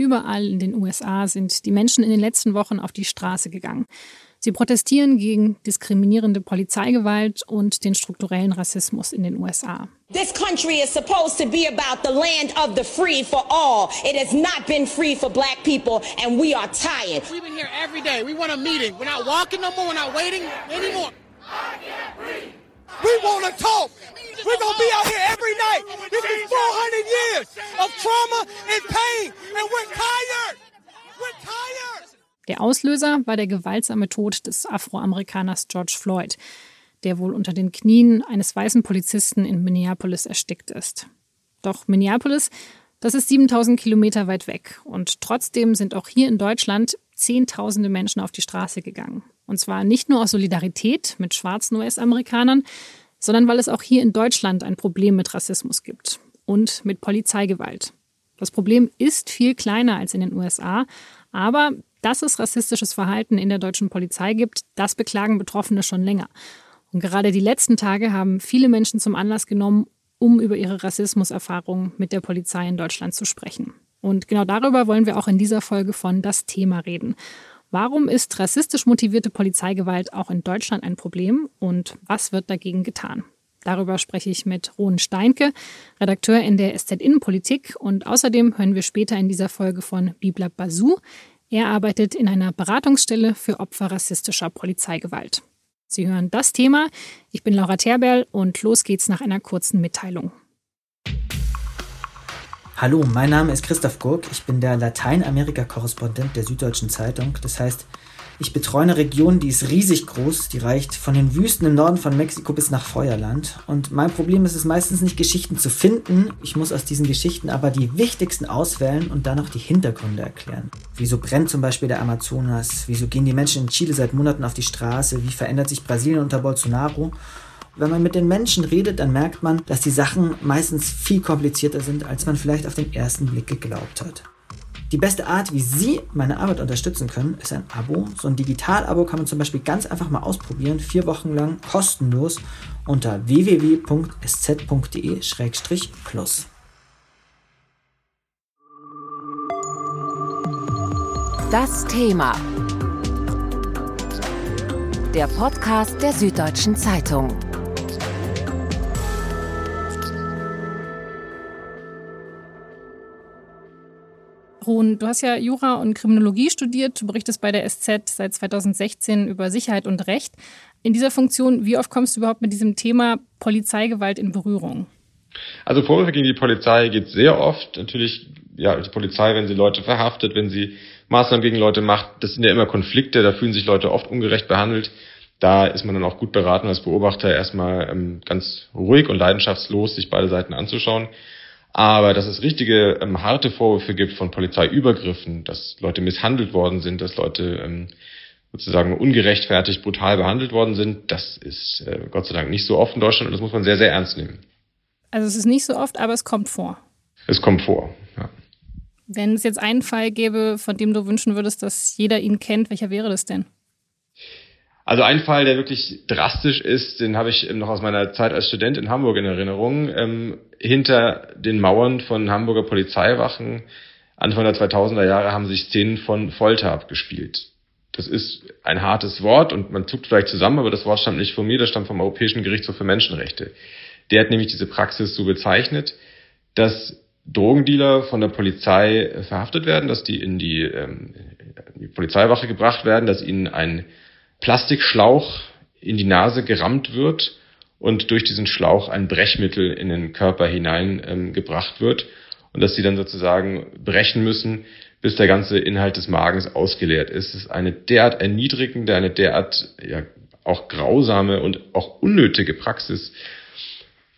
Überall in den USA sind die Menschen in den letzten Wochen auf die Straße gegangen. Sie protestieren gegen diskriminierende Polizeigewalt und den strukturellen Rassismus in den USA. This country is supposed to be about the land of the free for all. It has not been free for black people and we are tired. We've been here every day. We want a meeting. We're not walking no more. We're not waiting anymore. We want to talk. We're going to be out here every night. This is 400 years of trauma and pain and we're tired. We're tired. Der Auslöser war der gewaltsame Tod des Afroamerikaners George Floyd, der wohl unter den Knien eines weißen Polizisten in Minneapolis erstickt ist. Doch Minneapolis, das ist 7000 Kilometer weit weg. Und trotzdem sind auch hier in Deutschland Zehntausende Menschen auf die Straße gegangen. Und zwar nicht nur aus Solidarität mit schwarzen US-Amerikanern, sondern weil es auch hier in Deutschland ein Problem mit Rassismus gibt und mit Polizeigewalt. Das Problem ist viel kleiner als in den USA, aber dass es rassistisches Verhalten in der deutschen Polizei gibt, das beklagen Betroffene schon länger. Und gerade die letzten Tage haben viele Menschen zum Anlass genommen, um über ihre Rassismuserfahrungen mit der Polizei in Deutschland zu sprechen. Und genau darüber wollen wir auch in dieser Folge von Das Thema reden. Warum ist rassistisch motivierte Polizeigewalt auch in Deutschland ein Problem und was wird dagegen getan? Darüber spreche ich mit Ron Steinke, Redakteur in der SZ Innenpolitik. Und außerdem hören wir später in dieser Folge von Biplab Basu. Er arbeitet in einer Beratungsstelle für Opfer rassistischer Polizeigewalt. Sie hören Das Thema. Ich bin Laura Terbell und los geht's nach einer kurzen Mitteilung. Hallo, mein Name ist Christoph Gurk. Ich bin der Lateinamerika-Korrespondent der Süddeutschen Zeitung. Das heißt, ich betreue eine Region, die ist riesig groß. Die reicht von den Wüsten im Norden von Mexiko bis nach Feuerland. Und mein Problem ist es meistens nicht, Geschichten zu finden. Ich muss aus diesen Geschichten aber die wichtigsten auswählen und dann auch die Hintergründe erklären. Wieso brennt zum Beispiel der Amazonas? Wieso gehen die Menschen in Chile seit Monaten auf die Straße? Wie verändert sich Brasilien unter Bolsonaro? Wenn man mit den Menschen redet, dann merkt man, dass die Sachen meistens viel komplizierter sind, als man vielleicht auf den ersten Blick geglaubt hat. Die beste Art, wie Sie meine Arbeit unterstützen können, ist ein Abo. So ein Digital-Abo kann man zum Beispiel ganz einfach mal ausprobieren, 4 Wochen lang kostenlos unter www.sz.de/plus. Das Thema. Der Podcast der Süddeutschen Zeitung. Ron, du hast ja Jura und Kriminologie studiert, du berichtest bei der SZ seit 2016 über Sicherheit und Recht. In dieser Funktion, wie oft kommst du überhaupt mit diesem Thema Polizeigewalt in Berührung? Also Vorwürfe gegen die Polizei geht sehr oft. Natürlich, ja, die Polizei, wenn sie Leute verhaftet, wenn sie Maßnahmen gegen Leute macht, das sind ja immer Konflikte, da fühlen sich Leute oft ungerecht behandelt. Da ist man dann auch gut beraten, als Beobachter erstmal ganz ruhig und leidenschaftslos sich beide Seiten anzuschauen. Aber dass es richtige, harte Vorwürfe gibt von Polizeiübergriffen, dass Leute misshandelt worden sind, dass Leute sozusagen ungerechtfertigt brutal behandelt worden sind, das ist Gott sei Dank nicht so oft in Deutschland und das muss man sehr, sehr ernst nehmen. Also es ist nicht so oft, aber es kommt vor. Es kommt vor, ja. Wenn es jetzt einen Fall gäbe, von dem du wünschen würdest, dass jeder ihn kennt, welcher wäre das denn? Also ein Fall, der wirklich drastisch ist, den habe ich noch aus meiner Zeit als Student in Hamburg in Erinnerung. Hinter den Mauern von Hamburger Polizeiwachen Anfang der 2000er Jahre haben sich Szenen von Folter abgespielt. Das ist ein hartes Wort und man zuckt vielleicht zusammen, aber das Wort stammt nicht von mir, das stammt vom Europäischen Gerichtshof für Menschenrechte. Der hat nämlich diese Praxis so bezeichnet, dass Drogendealer von der Polizei verhaftet werden, dass die in die Polizeiwache gebracht werden, dass ihnen ein Plastikschlauch in die Nase gerammt wird und durch diesen Schlauch ein Brechmittel in den Körper hinein gebracht wird und dass sie dann sozusagen brechen müssen, bis der ganze Inhalt des Magens ausgeleert ist. Es ist eine derart erniedrigende, eine derart ja, auch grausame und auch unnötige Praxis.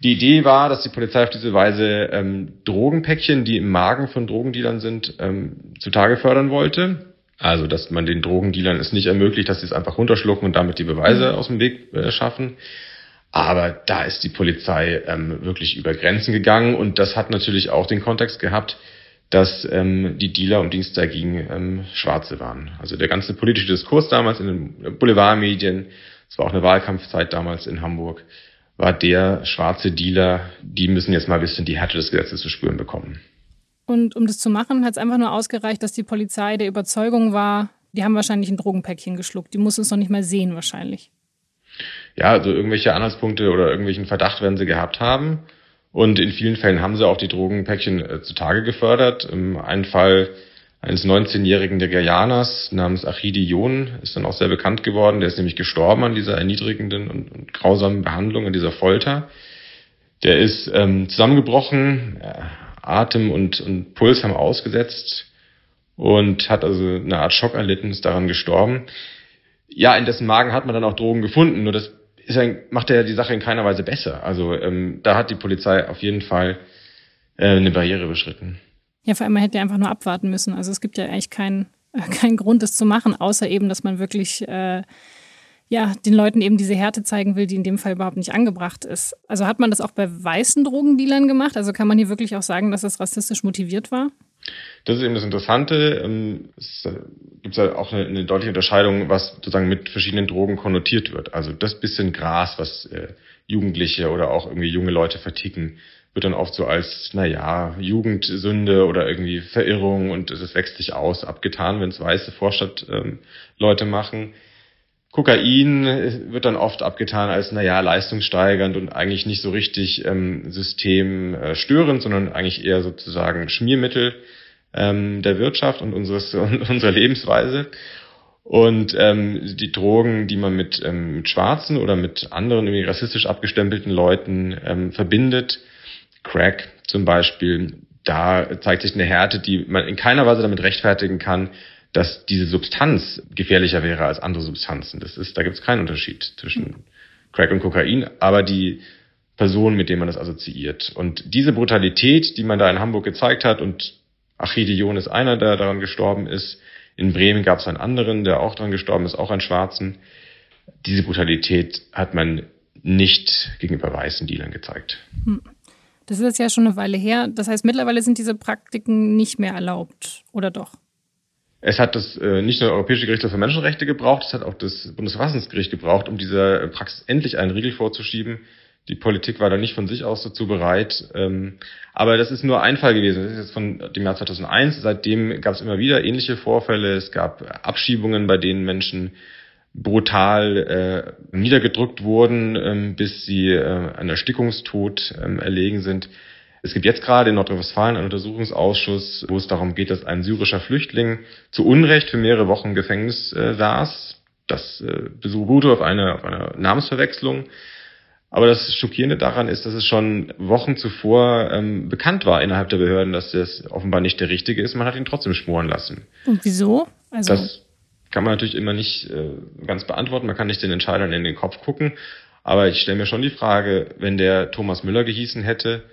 Die Idee war, dass die Polizei auf diese Weise Drogenpäckchen, die im Magen von Drogendealern sind, zutage fördern wollte. Also, dass man den Drogendealern es nicht ermöglicht, dass sie es einfach runterschlucken und damit die Beweise aus dem Weg schaffen. Aber da ist die Polizei wirklich über Grenzen gegangen. Und das hat natürlich auch den Kontext gehabt, dass die Dealer, um die es da ging, Schwarze waren. Also der ganze politische Diskurs damals in den Boulevardmedien, es war auch eine Wahlkampfzeit damals in Hamburg, war der schwarze Dealer, die müssen jetzt mal ein bisschen die Härte des Gesetzes zu spüren bekommen. Und um das zu machen, hat es einfach nur ausgereicht, dass die Polizei der Überzeugung war, die haben wahrscheinlich ein Drogenpäckchen geschluckt. Die mussten es noch nicht mal sehen wahrscheinlich. Ja, also irgendwelche Anhaltspunkte oder irgendwelchen Verdacht werden sie gehabt haben. Und in vielen Fällen haben sie auch die Drogenpäckchen zutage gefördert. Ein Fall eines 19-jährigen Nigerianers namens Achidi John ist dann auch sehr bekannt geworden. Der ist nämlich gestorben an dieser erniedrigenden und grausamen Behandlung, an dieser Folter. Der ist zusammengebrochen, Atem und Puls haben ausgesetzt und hat also eine Art Schock erlitten, ist daran gestorben. Ja, in dessen Magen hat man dann auch Drogen gefunden, nur das macht ja die Sache in keiner Weise besser. Also da hat die Polizei auf jeden Fall eine Barriere beschritten. Ja, vor allem man hätte ja einfach nur abwarten müssen. Also es gibt ja eigentlich keinen Grund, das zu machen, außer eben, dass man wirklich den Leuten eben diese Härte zeigen will, die in dem Fall überhaupt nicht angebracht ist. Also hat man das auch bei weißen Drogendealern gemacht? Also kann man hier wirklich auch sagen, dass das rassistisch motiviert war? Das ist eben das Interessante. Es gibt halt auch eine deutliche Unterscheidung, was sozusagen mit verschiedenen Drogen konnotiert wird. Also das bisschen Gras, was Jugendliche oder auch irgendwie junge Leute verticken, wird dann oft so als, Jugendsünde oder irgendwie Verirrung und es wächst sich aus, abgetan, wenn es weiße Vorstadtleute machen. Kokain wird dann oft abgetan als, leistungssteigernd und eigentlich nicht so richtig systemstörend, sondern eigentlich eher sozusagen Schmiermittel der Wirtschaft und unserer Lebensweise. Und die Drogen, die man mit Schwarzen oder mit anderen irgendwie rassistisch abgestempelten Leuten verbindet, Crack zum Beispiel, da zeigt sich eine Härte, die man in keiner Weise damit rechtfertigen kann, dass diese Substanz gefährlicher wäre als andere Substanzen. Da gibt es keinen Unterschied zwischen Crack und Kokain, aber die Person, mit der man das assoziiert. Und diese Brutalität, die man da in Hamburg gezeigt hat, und Achille John ist einer, der daran gestorben ist, in Bremen gab es einen anderen, der auch daran gestorben ist, auch einen Schwarzen. Diese Brutalität hat man nicht gegenüber weißen Dealern gezeigt. Das ist jetzt ja schon eine Weile her. Das heißt, mittlerweile sind diese Praktiken nicht mehr erlaubt, oder doch? Es hat das nicht nur Europäische Gerichtshof für Menschenrechte gebraucht, es hat auch das Bundesverfassungsgericht gebraucht, um dieser Praxis endlich einen Riegel vorzuschieben. Die Politik war da nicht von sich aus dazu bereit. Aber das ist nur ein Fall gewesen. Das ist jetzt von dem Jahr 2001. Seitdem gab es immer wieder ähnliche Vorfälle. Es gab Abschiebungen, bei denen Menschen brutal niedergedrückt wurden, bis sie an Erstickungstod erlegen sind. Es gibt jetzt gerade in Nordrhein-Westfalen einen Untersuchungsausschuss, wo es darum geht, dass ein syrischer Flüchtling zu Unrecht für mehrere Wochen im Gefängnis saß. Das beruhte auf einer Namensverwechslung. Aber das Schockierende daran ist, dass es schon Wochen zuvor bekannt war innerhalb der Behörden, dass das offenbar nicht der Richtige ist. Man hat ihn trotzdem schmoren lassen. Und wieso? Also das kann man natürlich immer nicht ganz beantworten. Man kann nicht den Entscheidern in den Kopf gucken. Aber ich stelle mir schon die Frage, wenn der Thomas Müller gehießen hätte,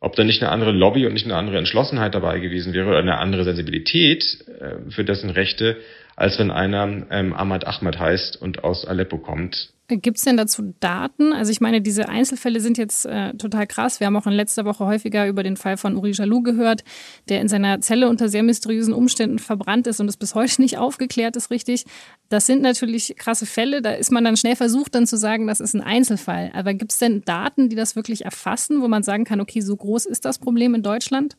ob da nicht eine andere Lobby und nicht eine andere Entschlossenheit dabei gewesen wäre oder eine andere Sensibilität für dessen Rechte, als wenn einer Ahmad Ahmad heißt und aus Aleppo kommt. Gibt es denn dazu Daten? Also ich meine, diese Einzelfälle sind jetzt total krass. Wir haben auch in letzter Woche häufiger über den Fall von Uri Jalou gehört, der in seiner Zelle unter sehr mysteriösen Umständen verbrannt ist und es bis heute nicht aufgeklärt ist, richtig. Das sind natürlich krasse Fälle. Da ist man dann schnell versucht, dann zu sagen, das ist ein Einzelfall. Aber gibt es denn Daten, die das wirklich erfassen, wo man sagen kann, okay, so groß ist das Problem in Deutschland?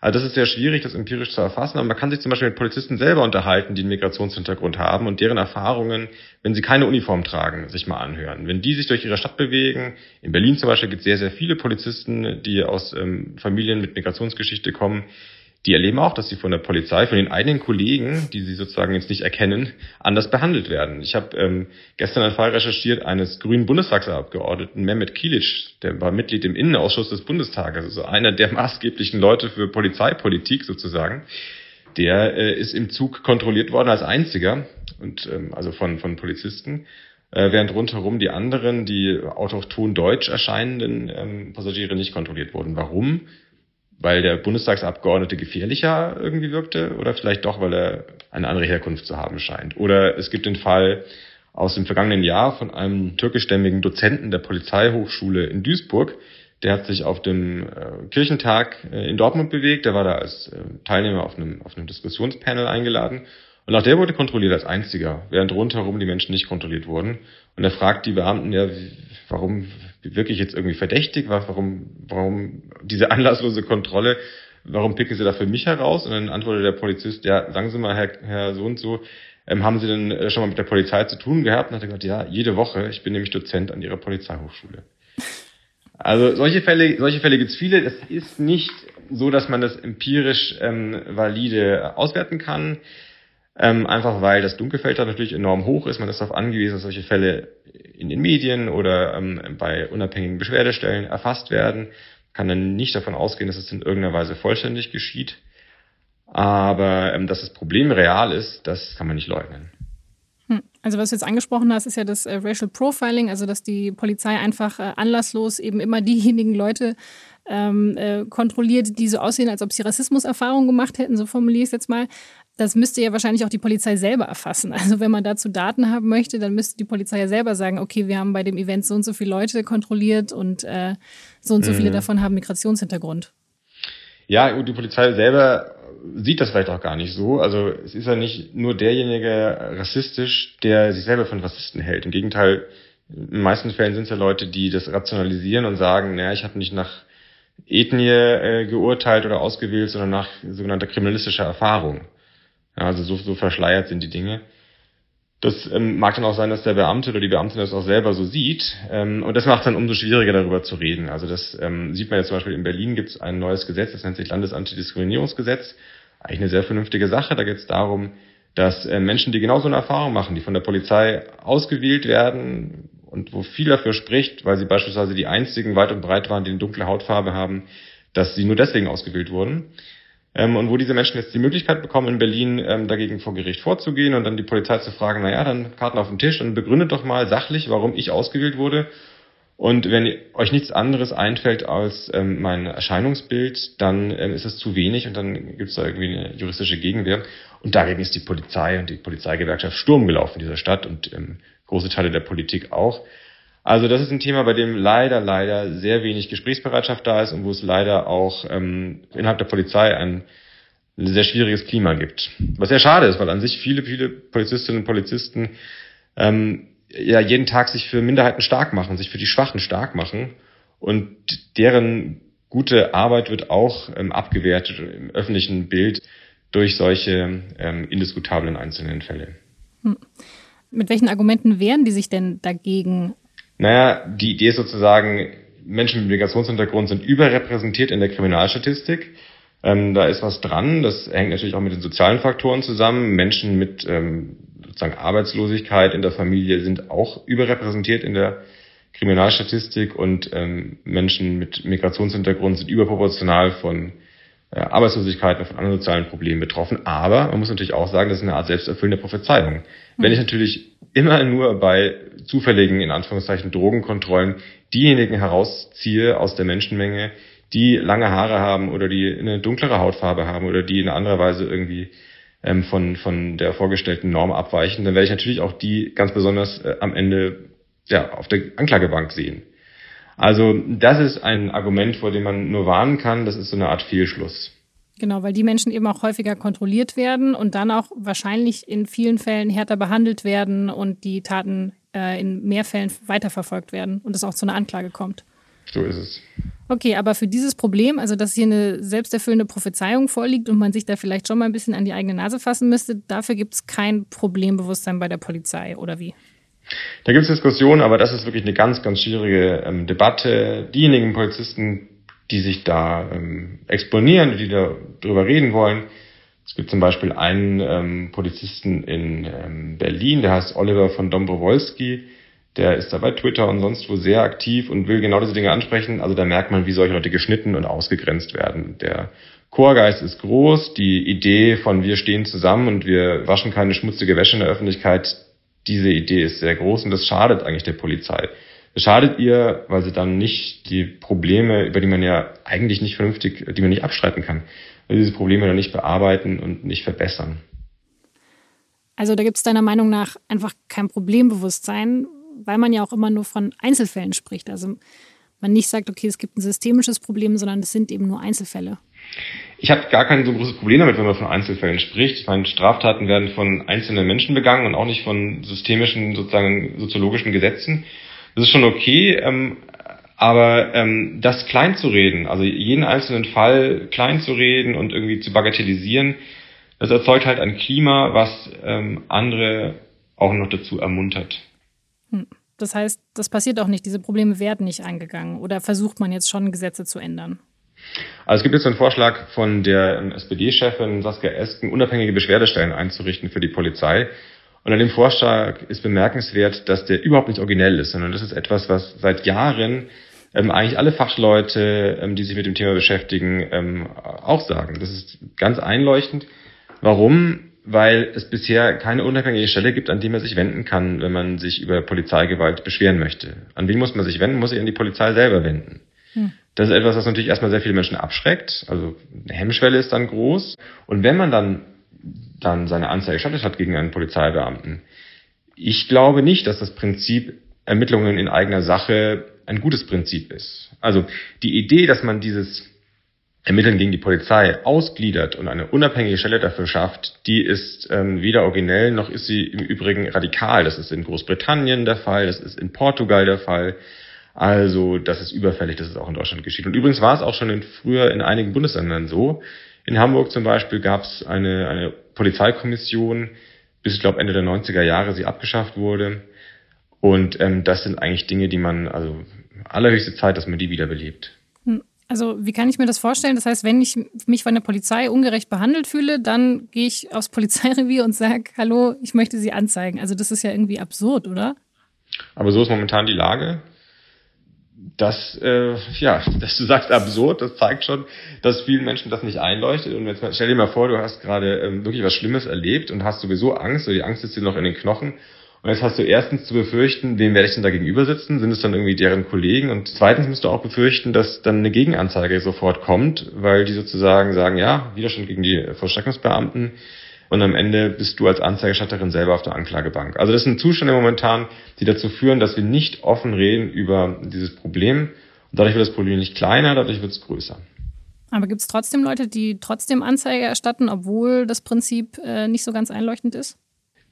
Also das ist sehr schwierig, das empirisch zu erfassen, aber man kann sich zum Beispiel mit Polizisten selber unterhalten, die einen Migrationshintergrund haben und deren Erfahrungen, wenn sie keine Uniform tragen, sich mal anhören. Wenn die sich durch ihre Stadt bewegen, in Berlin zum Beispiel gibt es sehr, sehr viele Polizisten, die aus Familien mit Migrationsgeschichte kommen, die erleben auch, dass sie von der Polizei, von den eigenen Kollegen, die sie sozusagen jetzt nicht erkennen, anders behandelt werden. Ich habe gestern einen Fall recherchiert eines grünen Bundestagsabgeordneten, Mehmet Kilic, der war Mitglied im Innenausschuss des Bundestages, also einer der maßgeblichen Leute für Polizeipolitik sozusagen. Der ist im Zug kontrolliert worden als einziger, und also von Polizisten, während rundherum die anderen, die autochton deutsch erscheinenden Passagiere nicht kontrolliert wurden. Warum? Weil der Bundestagsabgeordnete gefährlicher irgendwie wirkte oder vielleicht doch, weil er eine andere Herkunft zu haben scheint. Oder es gibt den Fall aus dem vergangenen Jahr von einem türkischstämmigen Dozenten der Polizeihochschule in Duisburg. Der hat sich auf dem Kirchentag in Dortmund bewegt. Der war da als Teilnehmer auf einem Diskussionspanel eingeladen. Und auch der wurde kontrolliert als einziger, während rundherum die Menschen nicht kontrolliert wurden. Und er fragt die Beamten, ja, warum wirklich jetzt irgendwie verdächtig war, warum diese anlasslose Kontrolle, warum picken Sie da für mich heraus? Und dann antwortet der Polizist, ja, sagen Sie mal, Herr so und so, haben Sie denn schon mal mit der Polizei zu tun gehabt? Und hat er gesagt, ja, jede Woche, ich bin nämlich Dozent an Ihrer Polizeihochschule. Also solche Fälle gibt's viele. Es ist nicht so, dass man das empirisch valide auswerten kann, einfach weil das Dunkelfeld da natürlich enorm hoch ist. Man ist darauf angewiesen, dass solche Fälle in den Medien oder bei unabhängigen Beschwerdestellen erfasst werden. Kann dann nicht davon ausgehen, dass es in irgendeiner Weise vollständig geschieht. Aber dass das Problem real ist, das kann man nicht leugnen. Also was du jetzt angesprochen hast, ist ja das Racial Profiling, also dass die Polizei einfach anlasslos eben immer diejenigen Leute kontrolliert, die so aussehen, als ob sie Rassismuserfahrungen gemacht hätten, so formuliere ich es jetzt mal. Das müsste ja wahrscheinlich auch die Polizei selber erfassen. Also wenn man dazu Daten haben möchte, dann müsste die Polizei ja selber sagen, okay, wir haben bei dem Event so und so viele Leute kontrolliert und so viele davon haben Migrationshintergrund. Ja, und die Polizei selber sieht das vielleicht auch gar nicht so. Also es ist ja nicht nur derjenige rassistisch, der sich selber von Rassisten hält. Im Gegenteil, in den meisten Fällen sind es ja Leute, die das rationalisieren und sagen, naja, ich habe nicht nach Ethnie geurteilt oder ausgewählt, sondern nach sogenannter kriminalistischer Erfahrung. Also so verschleiert sind die Dinge. Das mag dann auch sein, dass der Beamte oder die Beamtin das auch selber so sieht. Und das macht es dann umso schwieriger, darüber zu reden. Also das sieht man jetzt zum Beispiel in Berlin, gibt es ein neues Gesetz, das nennt sich Landesantidiskriminierungsgesetz. Eigentlich eine sehr vernünftige Sache. Da geht es darum, dass Menschen, die genau so eine Erfahrung machen, die von der Polizei ausgewählt werden und wo viel dafür spricht, weil sie beispielsweise die einzigen weit und breit waren, die eine dunkle Hautfarbe haben, dass sie nur deswegen ausgewählt wurden. Und wo diese Menschen jetzt die Möglichkeit bekommen, in Berlin dagegen vor Gericht vorzugehen und dann die Polizei zu fragen, naja, dann Karten auf den Tisch und begründet doch mal sachlich, warum ich ausgewählt wurde. Und wenn euch nichts anderes einfällt als mein Erscheinungsbild, dann ist es zu wenig und dann gibt es da irgendwie eine juristische Gegenwehr. Und dagegen ist die Polizei und die Polizeigewerkschaft Sturm gelaufen in dieser Stadt und große Teile der Politik auch. Also das ist ein Thema, bei dem leider sehr wenig Gesprächsbereitschaft da ist und wo es leider auch innerhalb der Polizei ein sehr schwieriges Klima gibt. Was sehr schade ist, weil an sich viele Polizistinnen und Polizisten jeden Tag sich für Minderheiten stark machen, sich für die Schwachen stark machen und deren gute Arbeit wird auch abgewertet im öffentlichen Bild durch solche indiskutablen einzelnen Fälle. Hm. Mit welchen Argumenten wehren die sich denn dagegen? Naja, die Idee ist sozusagen, Menschen mit Migrationshintergrund sind überrepräsentiert in der Kriminalstatistik. Da ist was dran. Das hängt natürlich auch mit den sozialen Faktoren zusammen. Menschen mit sozusagen Arbeitslosigkeit in der Familie sind auch überrepräsentiert in der Kriminalstatistik und Menschen mit Migrationshintergrund sind überproportional von Arbeitslosigkeit und von anderen sozialen Problemen betroffen. Aber man muss natürlich auch sagen, das ist eine Art selbsterfüllende Prophezeiung. Wenn ich natürlich immer nur bei zufälligen, in Anführungszeichen, Drogenkontrollen diejenigen herausziehe aus der Menschenmenge, die lange Haare haben oder die eine dunklere Hautfarbe haben oder die in anderer Weise irgendwie von der vorgestellten Norm abweichen, dann werde ich natürlich auch die ganz besonders am Ende auf der Anklagebank sehen. Also das ist ein Argument, vor dem man nur warnen kann. Das ist so eine Art Fehlschluss. Genau, weil die Menschen eben auch häufiger kontrolliert werden und dann auch wahrscheinlich in vielen Fällen härter behandelt werden und die Taten in mehr Fällen weiterverfolgt werden und es auch zu einer Anklage kommt. So ist es. Okay, aber für dieses Problem, also dass hier eine selbsterfüllende Prophezeiung vorliegt und man sich da vielleicht schon mal ein bisschen an die eigene Nase fassen müsste, dafür gibt es kein Problembewusstsein bei der Polizei, oder wie? Da gibt es Diskussionen, aber das ist wirklich eine ganz schwierige Debatte. Diejenigen Polizisten, die sich da exponieren, die da drüber reden wollen. Es gibt zum Beispiel einen Polizisten in Berlin, der heißt Oliver von Dombrowski. Der ist da bei Twitter und sonst wo sehr aktiv und will genau diese Dinge ansprechen. Also da merkt man, wie solche Leute geschnitten und ausgegrenzt werden. Der Chorgeist ist groß. Die Idee von wir stehen zusammen und wir waschen keine schmutzige Wäsche in der Öffentlichkeit, diese Idee ist sehr groß und das schadet eigentlich der Polizei. Das schadet ihr, weil sie dann nicht die Probleme, über die man ja eigentlich nicht vernünftig, die man nicht abstreiten kann, weil diese Probleme dann nicht bearbeiten und nicht verbessern. Also da gibt es deiner Meinung nach einfach kein Problembewusstsein, weil man ja auch immer nur von Einzelfällen spricht. Also man nicht sagt, okay, es gibt ein systemisches Problem, sondern es sind eben nur Einzelfälle. Ich habe gar kein so großes Problem damit, wenn man von Einzelfällen spricht. Ich meine, Straftaten werden von einzelnen Menschen begangen und auch nicht von systemischen, sozusagen soziologischen Gesetzen. Das ist schon okay, Aber das klein zu reden, also jeden einzelnen Fall klein zu reden und irgendwie zu bagatellisieren, das erzeugt halt ein Klima, was andere auch noch dazu ermuntert. Das heißt, das passiert auch nicht, diese Probleme werden nicht angegangen, oder versucht man jetzt schon, Gesetze zu ändern? Also es gibt jetzt einen Vorschlag von der SPD-Chefin Saskia Esken, unabhängige Beschwerdestellen einzurichten für die Polizei. Und an dem Vorschlag ist bemerkenswert, dass der überhaupt nicht originell ist, sondern das ist etwas, was seit Jahren eigentlich alle Fachleute, die sich mit dem Thema beschäftigen, auch sagen. Das ist ganz einleuchtend. Warum? Weil es bisher keine unabhängige Stelle gibt, an die man sich wenden kann, wenn man sich über Polizeigewalt beschweren möchte. An wen muss man sich wenden? Muss sich an die Polizei selber wenden. Das ist etwas, was natürlich erstmal sehr viele Menschen abschreckt. Also eine Hemmschwelle ist dann groß. Und wenn man dann seine Anzeige gestattet hat gegen einen Polizeibeamten, ich glaube nicht, dass das Prinzip Ermittlungen in eigener Sache ein gutes Prinzip ist. Also die Idee, dass man dieses Ermitteln gegen die Polizei ausgliedert und eine unabhängige Stelle dafür schafft, die ist weder originell, noch ist sie im Übrigen radikal. Das ist in Großbritannien der Fall, das ist in Portugal der Fall. Also das ist überfällig, dass es auch in Deutschland geschieht. Und übrigens war es auch schon früher in einigen Bundesländern so. In Hamburg zum Beispiel gab es eine Polizeikommission, bis ich glaube Ende der 90er Jahre sie abgeschafft wurde. Und das sind eigentlich Dinge, die man, also allerhöchste Zeit, dass man die wiederbelebt. Also wie kann ich mir das vorstellen? Das heißt, wenn ich mich von der Polizei ungerecht behandelt fühle, dann gehe ich aufs Polizeirevier und sage, hallo, ich möchte Sie anzeigen. Also das ist ja irgendwie absurd, oder? Aber so ist momentan die Lage. Dass du sagst absurd, das zeigt schon, dass vielen Menschen das nicht einleuchtet. Und jetzt stell dir mal vor, du hast gerade wirklich was Schlimmes erlebt und hast sowieso Angst, oder die Angst ist dir noch in den Knochen. Und jetzt hast du erstens zu befürchten, wem werde ich denn da gegenüber sitzen? Sind es dann irgendwie deren Kollegen? Und zweitens musst du auch befürchten, dass dann eine Gegenanzeige sofort kommt, weil die sozusagen sagen, ja, Widerstand gegen die Vollstreckungsbeamten. Und am Ende bist du als Anzeigestatterin selber auf der Anklagebank. Also das sind Zustände momentan, die dazu führen, dass wir nicht offen reden über dieses Problem. Und dadurch wird das Problem nicht kleiner, dadurch wird es größer. Aber gibt es trotzdem Leute, die trotzdem Anzeige erstatten, obwohl das Prinzip nicht so ganz einleuchtend ist?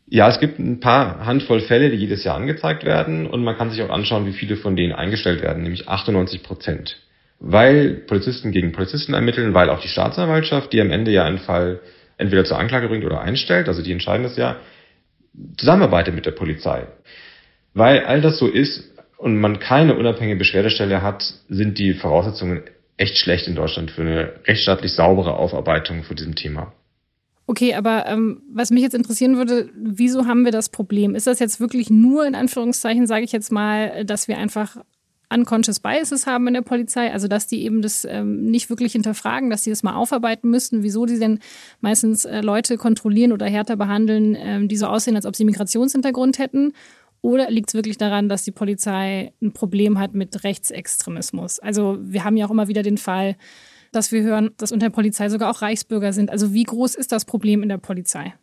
Ja, es gibt ein paar Handvoll Fälle, die jedes Jahr angezeigt werden. Und man kann sich auch anschauen, wie viele von denen eingestellt werden, nämlich 98%. Weil Polizisten gegen Polizisten ermitteln, weil auch die Staatsanwaltschaft, die am Ende ja einen Fall entweder zur Anklage bringt oder einstellt, also die entscheiden das ja, zusammenarbeitet mit der Polizei. Weil all das so ist und man keine unabhängige Beschwerdestelle hat, sind die Voraussetzungen echt schlecht in Deutschland für eine rechtsstaatlich saubere Aufarbeitung von diesem Thema. Okay, aber was mich jetzt interessieren würde, wieso haben wir das Problem? Ist das jetzt wirklich nur, in Anführungszeichen, sage ich jetzt mal, dass wir einfach Unconscious Biases haben in der Polizei, also dass die eben das nicht wirklich hinterfragen, dass die das mal aufarbeiten müssten, wieso die denn meistens Leute kontrollieren oder härter behandeln, die so aussehen, als ob sie Migrationshintergrund hätten? Oder liegt es wirklich daran, dass die Polizei ein Problem hat mit Rechtsextremismus? Also wir haben ja auch immer wieder den Fall, dass wir hören, dass unter der Polizei sogar auch Reichsbürger sind. Also wie groß ist das Problem in der Polizei?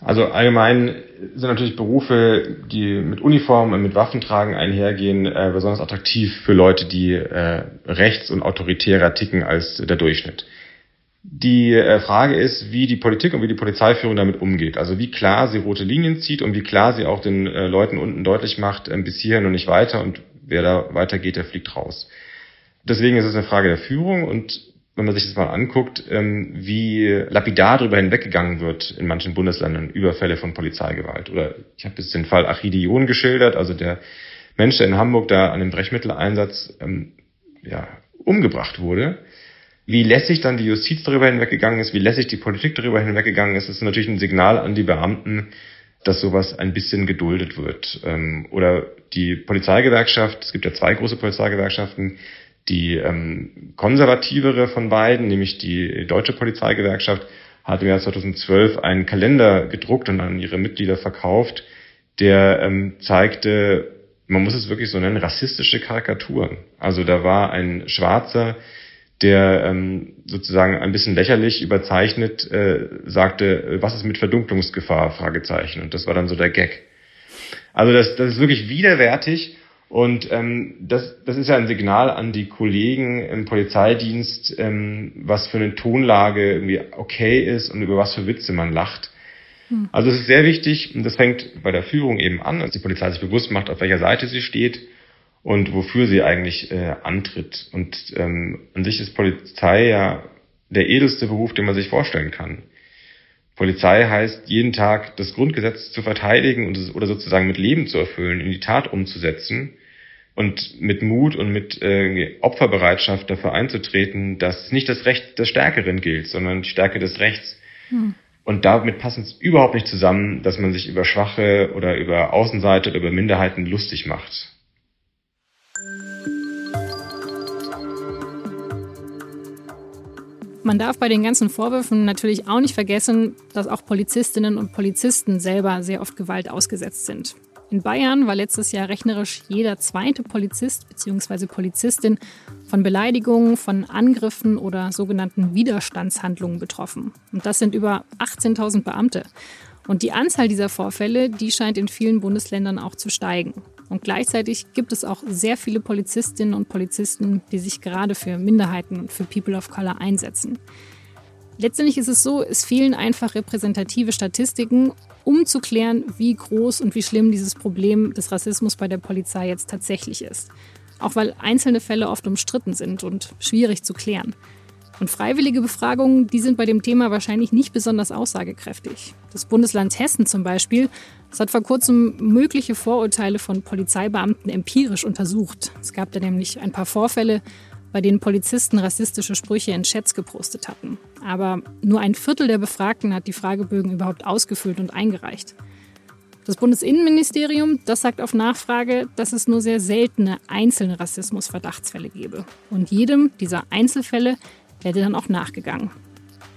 Also allgemein sind natürlich Berufe, die mit Uniformen und mit Waffentragen einhergehen, besonders attraktiv für Leute, die rechts- und autoritärer ticken als der Durchschnitt. Die Frage ist, wie die Politik und wie die Polizeiführung damit umgeht. Also wie klar sie rote Linien zieht und wie klar sie auch den Leuten unten deutlich macht, bis hierhin und nicht weiter, und wer da weitergeht, der fliegt raus. Deswegen ist es eine Frage der Führung. Und wenn man sich das mal anguckt, wie lapidar darüber hinweggegangen wird in manchen Bundesländern über Fälle von Polizeigewalt. Oder ich habe jetzt den Fall Achidi John geschildert, also der Mensch, der in Hamburg da an dem Brechmitteleinsatz umgebracht wurde. Wie lässig dann die Justiz darüber hinweggegangen ist, wie lässig die Politik darüber hinweggegangen ist, ist natürlich ein Signal an die Beamten, dass sowas ein bisschen geduldet wird. Oder die Polizeigewerkschaft, es gibt ja zwei große Polizeigewerkschaften, die konservativere von beiden, nämlich die Deutsche Polizeigewerkschaft, hat im Jahr 2012 einen Kalender gedruckt und an ihre Mitglieder verkauft, der zeigte, man muss es wirklich so nennen, rassistische Karikaturen. Also da war ein Schwarzer, der sozusagen ein bisschen lächerlich überzeichnet sagte, was ist mit Verdunklungsgefahr? Fragezeichen. Und das war dann so der Gag. Also das ist wirklich widerwärtig. Und das ist ja ein Signal an die Kollegen im Polizeidienst, was für eine Tonlage irgendwie okay ist und über was für Witze man lacht. Also es ist sehr wichtig, und das fängt bei der Führung eben an, dass die Polizei sich bewusst macht, auf welcher Seite sie steht. und wofür sie eigentlich antritt. Und an sich ist Polizei ja der edelste Beruf, den man sich vorstellen kann. Polizei heißt, jeden Tag das Grundgesetz zu verteidigen und oder sozusagen mit Leben zu erfüllen, in die Tat umzusetzen und mit Mut und mit Opferbereitschaft dafür einzutreten, dass nicht das Recht des Stärkeren gilt, sondern die Stärke des Rechts. Hm. Und damit passt es überhaupt nicht zusammen, dass man sich über Schwache oder über Außenseiter oder über Minderheiten lustig macht. Man darf bei den ganzen Vorwürfen natürlich auch nicht vergessen, dass auch Polizistinnen und Polizisten selber sehr oft Gewalt ausgesetzt sind. In Bayern war letztes Jahr rechnerisch jeder zweite Polizist bzw. Polizistin von Beleidigungen, von Angriffen oder sogenannten Widerstandshandlungen betroffen. Und das sind über 18.000 Beamte. Und die Anzahl dieser Vorfälle, die scheint in vielen Bundesländern auch zu steigen. Und gleichzeitig gibt es auch sehr viele Polizistinnen und Polizisten, die sich gerade für Minderheiten und für People of Color einsetzen. Letztendlich ist es so, es fehlen einfach repräsentative Statistiken, um zu klären, wie groß und wie schlimm dieses Problem des Rassismus bei der Polizei jetzt tatsächlich ist. Auch weil einzelne Fälle oft umstritten sind und schwierig zu klären. Und freiwillige Befragungen, die sind bei dem Thema wahrscheinlich nicht besonders aussagekräftig. Das Bundesland Hessen zum Beispiel, das hat vor kurzem mögliche Vorurteile von Polizeibeamten empirisch untersucht. Es gab da nämlich ein paar Vorfälle, bei denen Polizisten rassistische Sprüche in Chats gepostet hatten. Aber nur ein Viertel der Befragten hat die Fragebögen überhaupt ausgefüllt und eingereicht. Das Bundesinnenministerium, das sagt auf Nachfrage, dass es nur sehr seltene einzelne Rassismusverdachtsfälle gebe. Und jedem dieser Einzelfälle werde dann auch nachgegangen.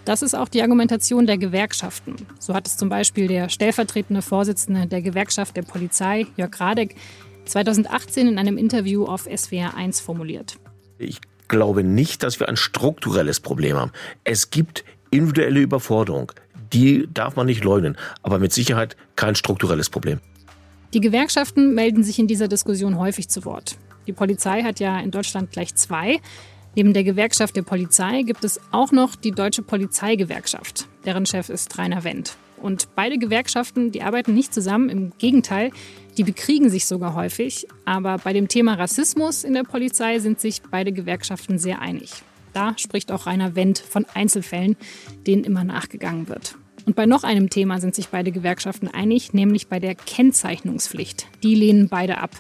Das ist auch die Argumentation der Gewerkschaften. So hat es zum Beispiel der stellvertretende Vorsitzende der Gewerkschaft der Polizei, Jörg Radek, 2018 in einem Interview auf SWR1 formuliert. Ich glaube nicht, dass wir ein strukturelles Problem haben. Es gibt individuelle Überforderung. Die darf man nicht leugnen, aber mit Sicherheit kein strukturelles Problem. Die Gewerkschaften melden sich in dieser Diskussion häufig zu Wort. Die Polizei hat ja in Deutschland gleich zwei. Neben der Gewerkschaft der Polizei gibt es auch noch die Deutsche Polizeigewerkschaft. Deren Chef ist Rainer Wendt. Und beide Gewerkschaften, die arbeiten nicht zusammen, im Gegenteil, die bekriegen sich sogar häufig. Aber bei dem Thema Rassismus in der Polizei sind sich beide Gewerkschaften sehr einig. Da spricht auch Rainer Wendt von Einzelfällen, denen immer nachgegangen wird. Und bei noch einem Thema sind sich beide Gewerkschaften einig, nämlich bei der Kennzeichnungspflicht. Die lehnen beide ab.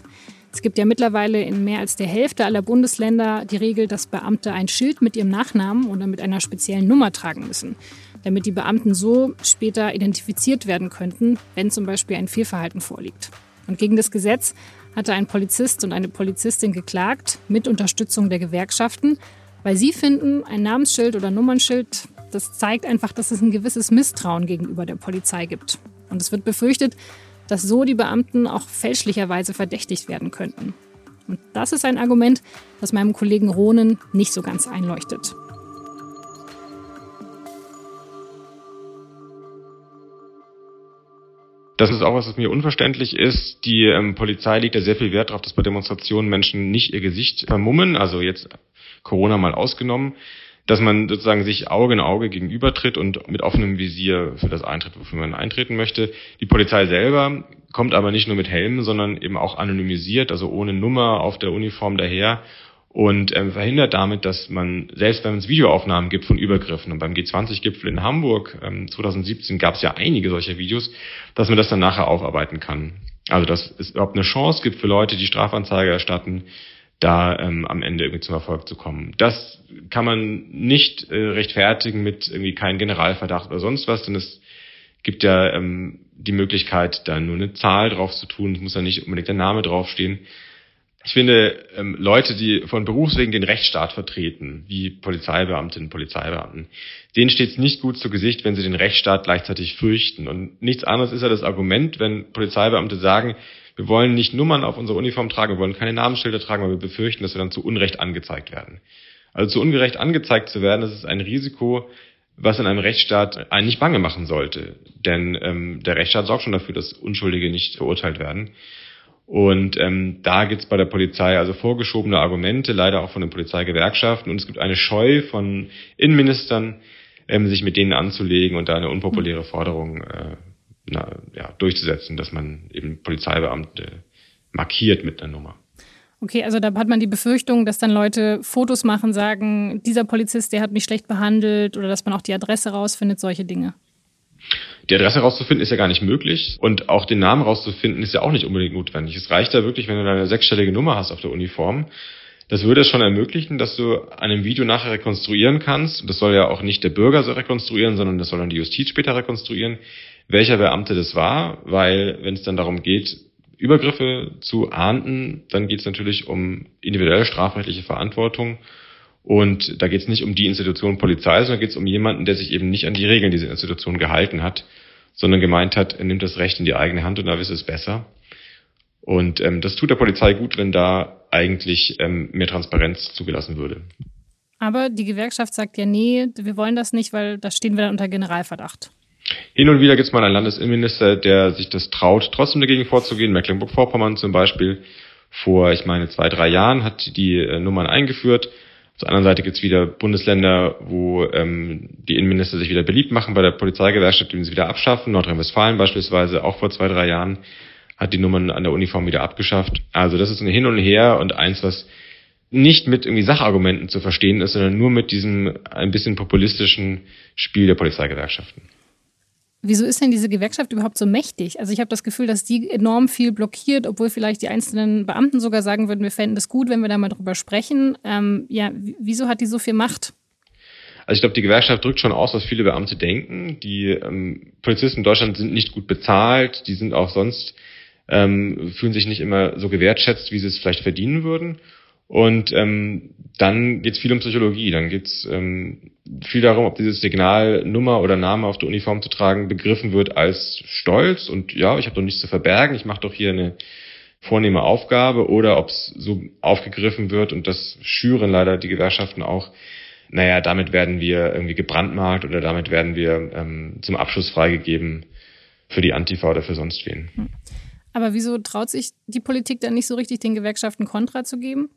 Es gibt ja mittlerweile in mehr als der Hälfte aller Bundesländer die Regel, dass Beamte ein Schild mit ihrem Nachnamen oder mit einer speziellen Nummer tragen müssen, damit die Beamten so später identifiziert werden könnten, wenn zum Beispiel ein Fehlverhalten vorliegt. Und gegen das Gesetz hatte ein Polizist und eine Polizistin geklagt, mit Unterstützung der Gewerkschaften, weil sie finden, ein Namensschild oder Nummernschild, das zeigt einfach, dass es ein gewisses Misstrauen gegenüber der Polizei gibt. Und es wird befürchtet, dass so die Beamten auch fälschlicherweise verdächtigt werden könnten. Und das ist ein Argument, das meinem Kollegen Ronen nicht so ganz einleuchtet. Das ist auch was, was mir unverständlich ist. Die Polizei legt ja sehr viel Wert darauf, dass bei Demonstrationen Menschen nicht ihr Gesicht vermummen, also jetzt Corona mal ausgenommen, dass man sozusagen sich Auge in Auge gegenübertritt und mit offenem Visier für das eintritt, wofür man eintreten möchte. Die Polizei selber kommt aber nicht nur mit Helmen, sondern eben auch anonymisiert, also ohne Nummer auf der Uniform daher und verhindert damit, dass man, selbst wenn es Videoaufnahmen gibt von Übergriffen, und beim G20-Gipfel in Hamburg 2017 gab es ja einige solcher Videos, dass man das dann nachher aufarbeiten kann. Also dass es überhaupt eine Chance gibt für Leute, die Strafanzeige erstatten, da am Ende irgendwie zum Erfolg zu kommen. Das kann man nicht rechtfertigen mit irgendwie keinem Generalverdacht oder sonst was, denn es gibt ja die Möglichkeit, da nur eine Zahl drauf zu tun, es muss ja nicht unbedingt der Name draufstehen. Ich finde, Leute, die von Berufswegen den Rechtsstaat vertreten, wie Polizeibeamtinnen und Polizeibeamten, denen steht es nicht gut zu Gesicht, wenn sie den Rechtsstaat gleichzeitig fürchten. Und nichts anderes ist ja das Argument, wenn Polizeibeamte sagen, wir wollen nicht Nummern auf unsere Uniform tragen, wir wollen keine Namensschilder tragen, weil wir befürchten, dass wir dann zu Unrecht angezeigt werden. Also zu Unrecht angezeigt zu werden, das ist ein Risiko, was in einem Rechtsstaat einen nicht bange machen sollte. Denn der Rechtsstaat sorgt schon dafür, dass Unschuldige nicht verurteilt werden. Und da gibt es bei der Polizei also vorgeschobene Argumente, leider auch von den Polizeigewerkschaften. Und es gibt eine Scheu von Innenministern, sich mit denen anzulegen und da eine unpopuläre Forderung durchzusetzen, dass man eben Polizeibeamte markiert mit einer Nummer. Okay, also da hat man die Befürchtung, dass dann Leute Fotos machen, sagen, dieser Polizist, der hat mich schlecht behandelt, oder dass man auch die Adresse rausfindet, solche Dinge. Die Adresse rauszufinden ist ja gar nicht möglich und auch den Namen rauszufinden ist ja auch nicht unbedingt notwendig. Es reicht ja wirklich, wenn du da eine sechsstellige Nummer hast auf der Uniform. Das würde es schon ermöglichen, dass du an einem Video nachher rekonstruieren kannst. Das soll ja auch nicht der Bürger so rekonstruieren, sondern das soll dann die Justiz später rekonstruieren, welcher Beamte das war, weil wenn es dann darum geht, Übergriffe zu ahnden, dann geht es natürlich um individuelle strafrechtliche Verantwortung. Und da geht es nicht um die Institution Polizei, sondern geht es um jemanden, der sich eben nicht an die Regeln dieser Institution gehalten hat, sondern gemeint hat, er nimmt das Recht in die eigene Hand und da ist es besser. Und das tut der Polizei gut, wenn da eigentlich mehr Transparenz zugelassen würde. Aber die Gewerkschaft sagt ja, nee, wir wollen das nicht, weil da stehen wir dann unter Generalverdacht. Hin und wieder gibt es mal einen Landesinnenminister, der sich das traut, trotzdem dagegen vorzugehen. Mecklenburg-Vorpommern zum Beispiel. Vor, 2-3 Jahren hat die Nummern eingeführt. Auf der anderen Seite gibt es wieder Bundesländer, wo die Innenminister sich wieder beliebt machen bei der Polizeigewerkschaft, die sie wieder abschaffen. Nordrhein-Westfalen beispielsweise, auch vor 2-3 Jahren, hat die Nummern an der Uniform wieder abgeschafft. Also das ist ein Hin und Her und eins, was nicht mit irgendwie Sachargumenten zu verstehen ist, sondern nur mit diesem ein bisschen populistischen Spiel der Polizeigewerkschaften. Wieso ist denn diese Gewerkschaft überhaupt so mächtig? Also ich habe das Gefühl, dass die enorm viel blockiert, obwohl vielleicht die einzelnen Beamten sogar sagen würden, wir fänden es gut, wenn wir da mal drüber sprechen. Wieso hat die so viel Macht? Also ich glaube, die Gewerkschaft drückt schon aus, was viele Beamte denken. Die Polizisten in Deutschland sind nicht gut bezahlt, die sind auch sonst, fühlen sich nicht immer so gewertschätzt, wie sie es vielleicht verdienen würden. Und dann geht es viel um Psychologie, dann geht es viel darum, ob dieses Signal, Nummer oder Name auf der Uniform zu tragen, begriffen wird als Stolz und ja, ich habe doch nichts zu verbergen, ich mache doch hier eine vornehme Aufgabe, oder ob es so aufgegriffen wird, und das schüren leider die Gewerkschaften auch, naja, damit werden wir irgendwie gebrandmarkt oder damit werden wir zum Abschuss freigegeben für die Antifa oder für sonst wen. Aber wieso traut sich die Politik dann nicht so richtig, den Gewerkschaften Kontra zu geben?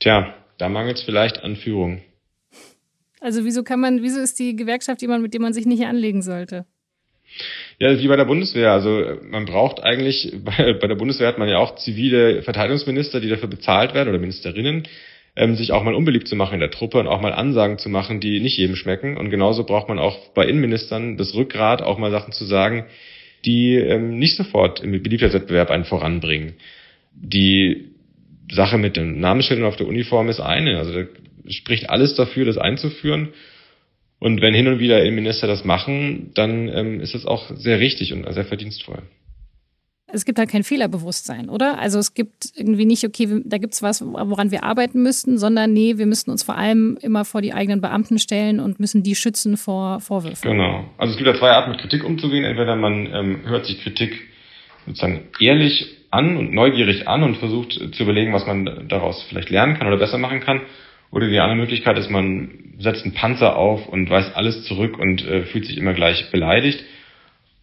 Tja, da mangelt es vielleicht an Führung. Also wieso ist die Gewerkschaft jemand, mit dem man sich nicht anlegen sollte? Ja, das ist wie bei der Bundeswehr. Also man braucht eigentlich, bei der Bundeswehr hat man ja auch zivile Verteidigungsminister, die dafür bezahlt werden, oder Ministerinnen, sich auch mal unbeliebt zu machen in der Truppe und auch mal Ansagen zu machen, die nicht jedem schmecken. Und genauso braucht man auch bei Innenministern das Rückgrat, auch mal Sachen zu sagen, die nicht sofort im Beliebtheitswettbewerb einen voranbringen. Die Sache mit dem Namensschildern auf der Uniform ist eine. Also da spricht alles dafür, das einzuführen. Und wenn hin und wieder Innenminister das machen, dann ist das auch sehr richtig und sehr verdienstvoll. Es gibt halt kein Fehlerbewusstsein, oder? Also es gibt irgendwie nicht, okay, da gibt es was, woran wir arbeiten müssten, sondern nee, wir müssten uns vor allem immer vor die eigenen Beamten stellen und müssen die schützen vor Vorwürfen. Genau. Also es gibt ja zwei Arten, mit Kritik umzugehen. Entweder man hört sich Kritik sozusagen ehrlich an und neugierig an und versucht zu überlegen, was man daraus vielleicht lernen kann oder besser machen kann. Oder die andere Möglichkeit ist, man setzt einen Panzer auf und weist alles zurück und fühlt sich immer gleich beleidigt.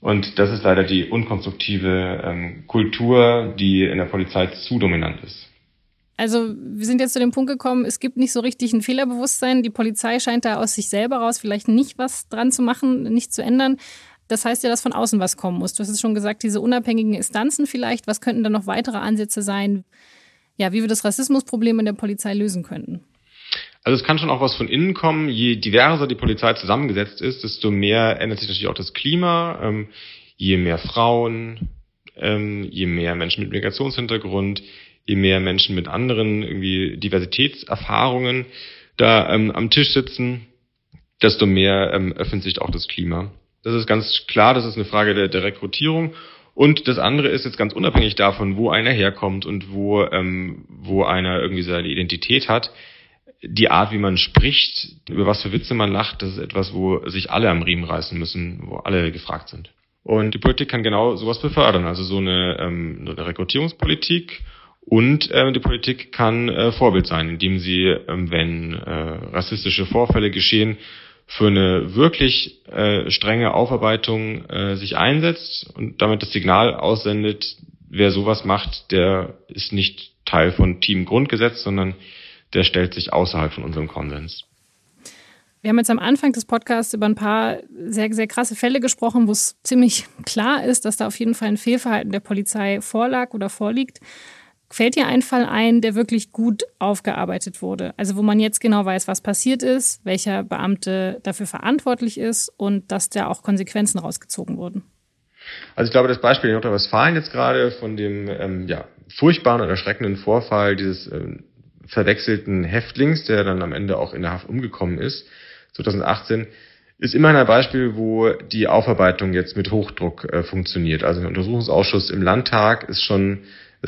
Und das ist leider die unkonstruktive Kultur, die in der Polizei zu dominant ist. Also wir sind jetzt zu dem Punkt gekommen, es gibt nicht so richtig ein Fehlerbewusstsein. Die Polizei scheint da aus sich selber raus vielleicht nicht was dran zu machen, nichts zu ändern. Das heißt ja, dass von außen was kommen muss. Du hast es schon gesagt, diese unabhängigen Instanzen vielleicht. Was könnten da noch weitere Ansätze sein, ja, wie wir das Rassismusproblem in der Polizei lösen könnten? Also es kann schon auch was von innen kommen. Je diverser die Polizei zusammengesetzt ist, desto mehr ändert sich natürlich auch das Klima. Je mehr Frauen, je mehr Menschen mit Migrationshintergrund, je mehr Menschen mit anderen irgendwie Diversitätserfahrungen da am Tisch sitzen, desto mehr öffnet sich auch das Klima. Das ist ganz klar, das ist eine Frage der Rekrutierung. Und das andere ist jetzt ganz unabhängig davon, wo einer herkommt und wo einer irgendwie seine Identität hat. Die Art, wie man spricht, über was für Witze man lacht, das ist etwas, wo sich alle am Riemen reißen müssen, wo alle gefragt sind. Und die Politik kann genau sowas befördern, also so eine Rekrutierungspolitik. Und die Politik kann Vorbild sein, indem sie, wenn rassistische Vorfälle geschehen, für eine wirklich strenge Aufarbeitung sich einsetzt und damit das Signal aussendet, wer sowas macht, der ist nicht Teil von Team Grundgesetz, sondern der stellt sich außerhalb von unserem Konsens. Wir haben jetzt am Anfang des Podcasts über ein paar sehr, sehr krasse Fälle gesprochen, wo es ziemlich klar ist, dass da auf jeden Fall ein Fehlverhalten der Polizei vorlag oder vorliegt. Fällt dir ein Fall ein, der wirklich gut aufgearbeitet wurde? Also wo man jetzt genau weiß, was passiert ist, welcher Beamte dafür verantwortlich ist und dass da auch Konsequenzen rausgezogen wurden? Also ich glaube, das Beispiel in Nordrhein-Westfalen jetzt gerade von dem furchtbaren und erschreckenden Vorfall dieses verwechselten Häftlings, der dann am Ende auch in der Haft umgekommen ist, 2018, ist immerhin ein Beispiel, wo die Aufarbeitung jetzt mit Hochdruck funktioniert. Also ein Untersuchungsausschuss im Landtag ist schon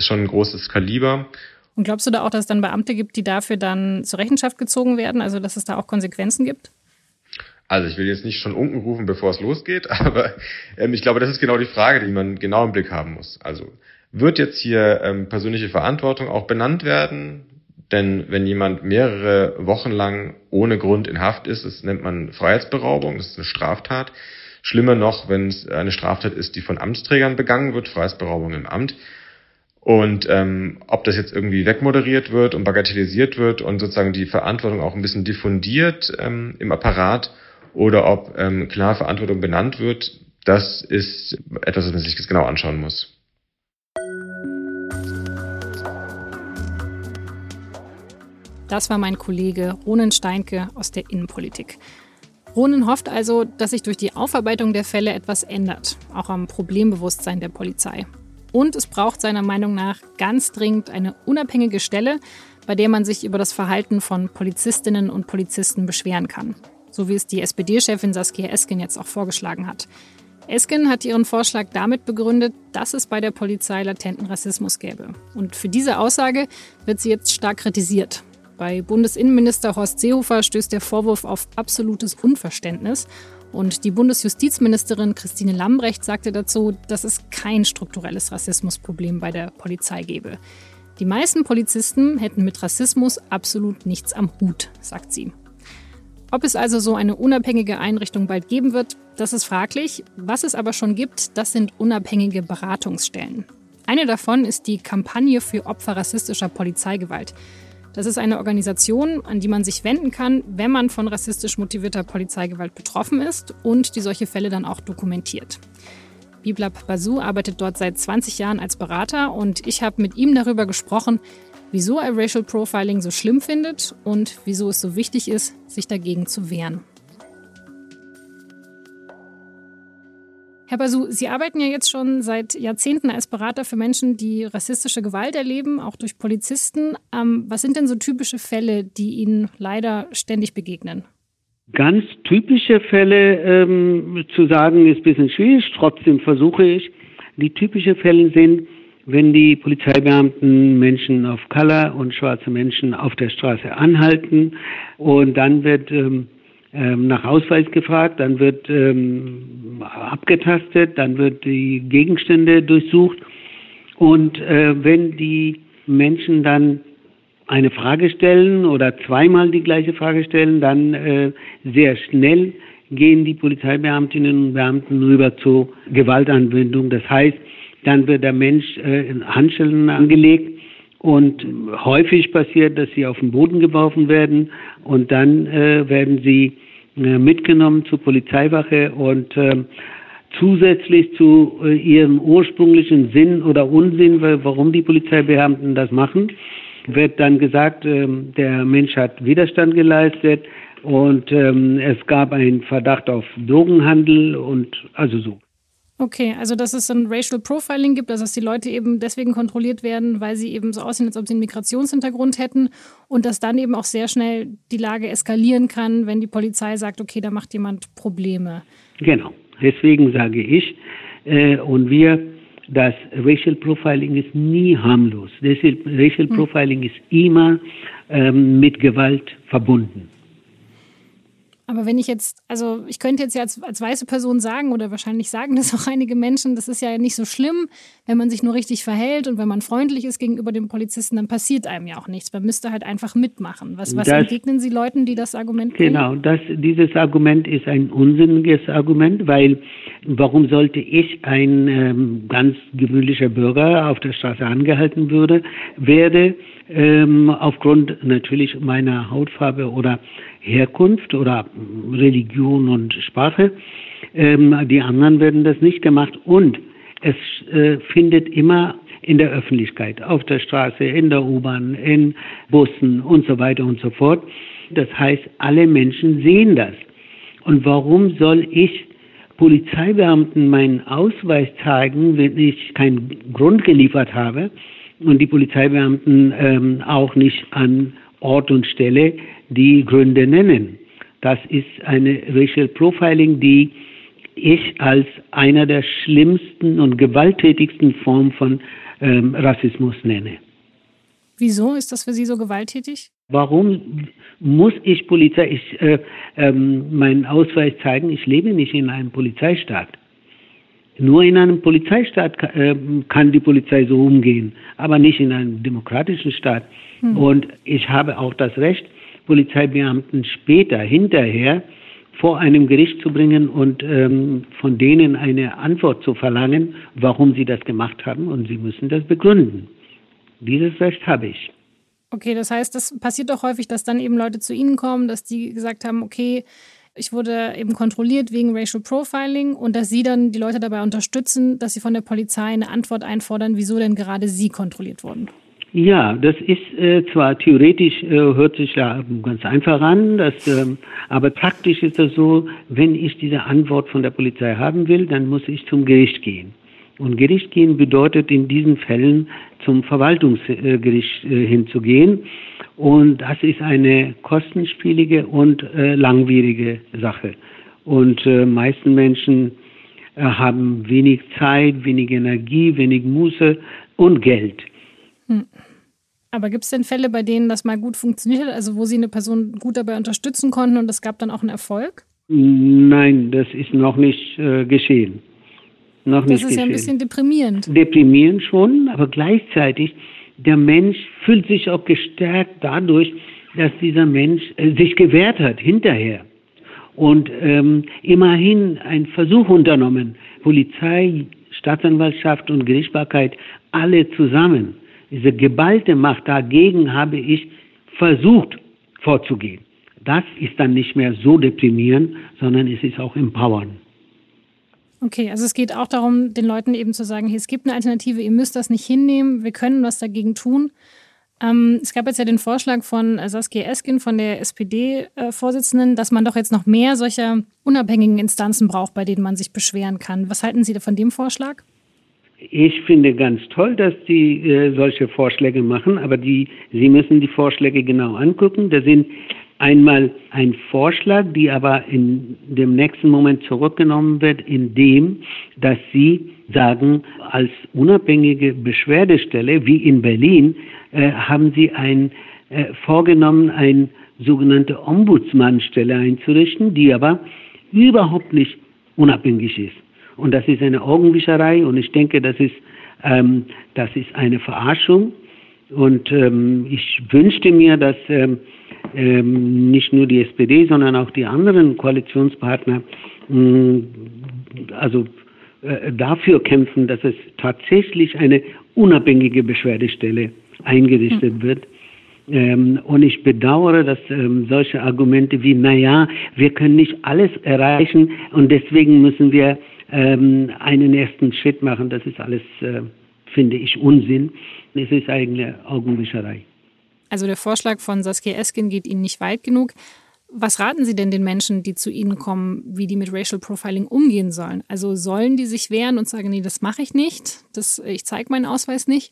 ein großes Kaliber. Und glaubst du da auch, dass es dann Beamte gibt, die dafür dann zur Rechenschaft gezogen werden, also dass es da auch Konsequenzen gibt? Also ich will jetzt nicht schon unten rufen, bevor es losgeht, aber ich glaube, das ist genau die Frage, die man genau im Blick haben muss. Also wird jetzt hier persönliche Verantwortung auch benannt werden? Denn wenn jemand mehrere Wochen lang ohne Grund in Haft ist, das nennt man Freiheitsberaubung, das ist eine Straftat. Schlimmer noch, wenn es eine Straftat ist, die von Amtsträgern begangen wird, Freiheitsberaubung im Amt. Und ob das jetzt irgendwie wegmoderiert wird und bagatellisiert wird und sozusagen die Verantwortung auch ein bisschen diffundiert im Apparat oder ob klar Verantwortung benannt wird, das ist etwas, was man sich genau anschauen muss. Das war mein Kollege Ron Steinke aus der Innenpolitik. Ron hofft also, dass sich durch die Aufarbeitung der Fälle etwas ändert, auch am Problembewusstsein der Polizei. Und es braucht seiner Meinung nach ganz dringend eine unabhängige Stelle, bei der man sich über das Verhalten von Polizistinnen und Polizisten beschweren kann. So wie es die SPD-Chefin Saskia Esken jetzt auch vorgeschlagen hat. Esken hat ihren Vorschlag damit begründet, dass es bei der Polizei latenten Rassismus gäbe. Und für diese Aussage wird sie jetzt stark kritisiert. Bei Bundesinnenminister Horst Seehofer stößt der Vorwurf auf absolutes Unverständnis. Und die Bundesjustizministerin Christine Lambrecht sagte dazu, dass es kein strukturelles Rassismusproblem bei der Polizei gebe. Die meisten Polizisten hätten mit Rassismus absolut nichts am Hut, sagt sie. Ob es also so eine unabhängige Einrichtung bald geben wird, das ist fraglich. Was es aber schon gibt, das sind unabhängige Beratungsstellen. Eine davon ist die Kampagne für Opfer rassistischer Polizeigewalt. Das ist eine Organisation, an die man sich wenden kann, wenn man von rassistisch motivierter Polizeigewalt betroffen ist und die solche Fälle dann auch dokumentiert. Biplab Basu arbeitet dort seit 20 Jahren als Berater und ich habe mit ihm darüber gesprochen, wieso er Racial Profiling so schlimm findet und wieso es so wichtig ist, sich dagegen zu wehren. Herr Basu, Sie arbeiten ja jetzt schon seit Jahrzehnten als Berater für Menschen, die rassistische Gewalt erleben, auch durch Polizisten. Was sind denn so typische Fälle, die Ihnen leider ständig begegnen? Ganz typische Fälle zu sagen, ist ein bisschen schwierig. Trotzdem versuche ich. Die typischen Fälle sind, wenn die Polizeibeamten Menschen of Color und schwarze Menschen auf der Straße anhalten und dann wird nach Ausweis gefragt, dann wird abgetastet, dann wird die Gegenstände durchsucht und wenn die Menschen dann eine Frage stellen oder zweimal die gleiche Frage stellen, dann sehr schnell gehen die Polizeibeamtinnen und Beamten rüber zur Gewaltanwendung. Das heißt, dann wird der Mensch in Handschellen angelegt. Und häufig passiert, dass sie auf den Boden geworfen werden und dann werden sie mitgenommen zur Polizeiwache und zusätzlich zu ihrem ursprünglichen Sinn oder Unsinn, warum die Polizeibeamten das machen, wird dann gesagt, der Mensch hat Widerstand geleistet und es gab einen Verdacht auf Drogenhandel und also so. Okay, also dass es so ein Racial Profiling gibt, also dass die Leute eben deswegen kontrolliert werden, weil sie eben so aussehen, als ob sie einen Migrationshintergrund hätten und dass dann eben auch sehr schnell die Lage eskalieren kann, wenn die Polizei sagt, okay, da macht jemand Probleme. Genau, deswegen sage ich und wir, dass Racial Profiling ist nie harmlos. Racial Profiling ist immer mit Gewalt verbunden. Aber wenn ich jetzt, also ich könnte jetzt ja als weiße Person sagen oder wahrscheinlich sagen das auch einige Menschen, das ist ja nicht so schlimm, wenn man sich nur richtig verhält und wenn man freundlich ist gegenüber dem Polizisten, dann passiert einem ja auch nichts. Man müsste halt einfach mitmachen. Was entgegnen Sie Leuten, die das Argument kennen? Genau, dieses Argument ist ein unsinniges Argument, weil warum sollte ich ein ganz gewöhnlicher Bürger auf der Straße angehalten werde, aufgrund natürlich meiner Hautfarbe oder Herkunft oder Religion und Sprache. Die anderen werden das nicht gemacht. Und es findet immer in der Öffentlichkeit, auf der Straße, in der U-Bahn, in Bussen und so weiter und so fort. Das heißt, alle Menschen sehen das. Und warum soll ich Polizeibeamten meinen Ausweis zeigen, wenn ich keinen Grund geliefert habe und die Polizeibeamten auch nicht an Ort und Stelle die Gründe nennen? Das ist eine Racial Profiling, die ich als einer der schlimmsten und gewalttätigsten Formen von Rassismus nenne. Wieso ist das für Sie so gewalttätig? Warum muss ich meinen Ausweis zeigen? Ich lebe nicht in einem Polizeistaat. Nur in einem Polizeistaat kann die Polizei so umgehen, aber nicht in einem demokratischen Staat. Hm. Und ich habe auch das Recht, Polizeibeamten später, hinterher, vor einem Gericht zu bringen und von denen eine Antwort zu verlangen, warum sie das gemacht haben, und sie müssen das begründen. Dieses Recht habe ich. Okay, das heißt, das passiert doch häufig, dass dann eben Leute zu Ihnen kommen, dass die gesagt haben, okay, ich wurde eben kontrolliert wegen Racial Profiling, und dass Sie dann die Leute dabei unterstützen, dass sie von der Polizei eine Antwort einfordern, wieso denn gerade Sie kontrolliert wurden. Ja, das ist zwar theoretisch, hört sich ja ganz einfach an, aber praktisch ist das so, wenn ich diese Antwort von der Polizei haben will, dann muss ich zum Gericht gehen. Und Gericht gehen bedeutet in diesen Fällen zum Verwaltungsgericht hinzugehen. Und das ist eine kostenspielige und langwierige Sache. Und meisten Menschen haben wenig Zeit, wenig Energie, wenig Muße und Geld. Hm. Aber gibt es denn Fälle, bei denen das mal gut funktioniert hat, also wo Sie eine Person gut dabei unterstützen konnten und es gab dann auch einen Erfolg? Nein, das ist noch nicht geschehen. Das ist ja ein bisschen deprimierend. Deprimierend schon, aber gleichzeitig, der Mensch fühlt sich auch gestärkt dadurch, dass dieser Mensch sich gewehrt hat hinterher. Und immerhin einen Versuch unternommen, Polizei, Staatsanwaltschaft und Gerichtsbarkeit alle zusammen. Diese geballte Macht, dagegen habe ich versucht vorzugehen. Das ist dann nicht mehr so deprimierend, sondern es ist auch empowern. Okay, also es geht auch darum, den Leuten eben zu sagen, hey, es gibt eine Alternative, ihr müsst das nicht hinnehmen, wir können was dagegen tun. Es gab jetzt ja den Vorschlag von Saskia Esken, von der SPD-Vorsitzenden, dass man doch jetzt noch mehr solcher unabhängigen Instanzen braucht, bei denen man sich beschweren kann. Was halten Sie von dem Vorschlag? Ich finde ganz toll, dass Sie solche Vorschläge machen, aber Sie müssen die Vorschläge genau angucken. Da sind einmal ein Vorschlag, die aber in dem nächsten Moment zurückgenommen wird, indem, dass Sie sagen, als unabhängige Beschwerdestelle, wie in Berlin, haben Sie vorgenommen, eine sogenannte Ombudsmannstelle einzurichten, die aber überhaupt nicht unabhängig ist. Und das ist eine Augenwischerei, und ich denke, das ist eine Verarschung. Und ich wünschte mir, dass nicht nur die SPD, sondern auch die anderen Koalitionspartner dafür kämpfen, dass es tatsächlich eine unabhängige Beschwerdestelle eingerichtet wird. Und ich bedauere, dass solche Argumente wie, naja, wir können nicht alles erreichen und deswegen müssen wir einen ersten Schritt machen. Das ist alles, finde ich, Unsinn. Es ist eine Augenwischerei. Also der Vorschlag von Saskia Esken geht Ihnen nicht weit genug. Was raten Sie denn den Menschen, die zu Ihnen kommen, wie die mit Racial Profiling umgehen sollen? Also sollen die sich wehren und sagen, nee, das mache ich nicht, ich zeige meinen Ausweis nicht,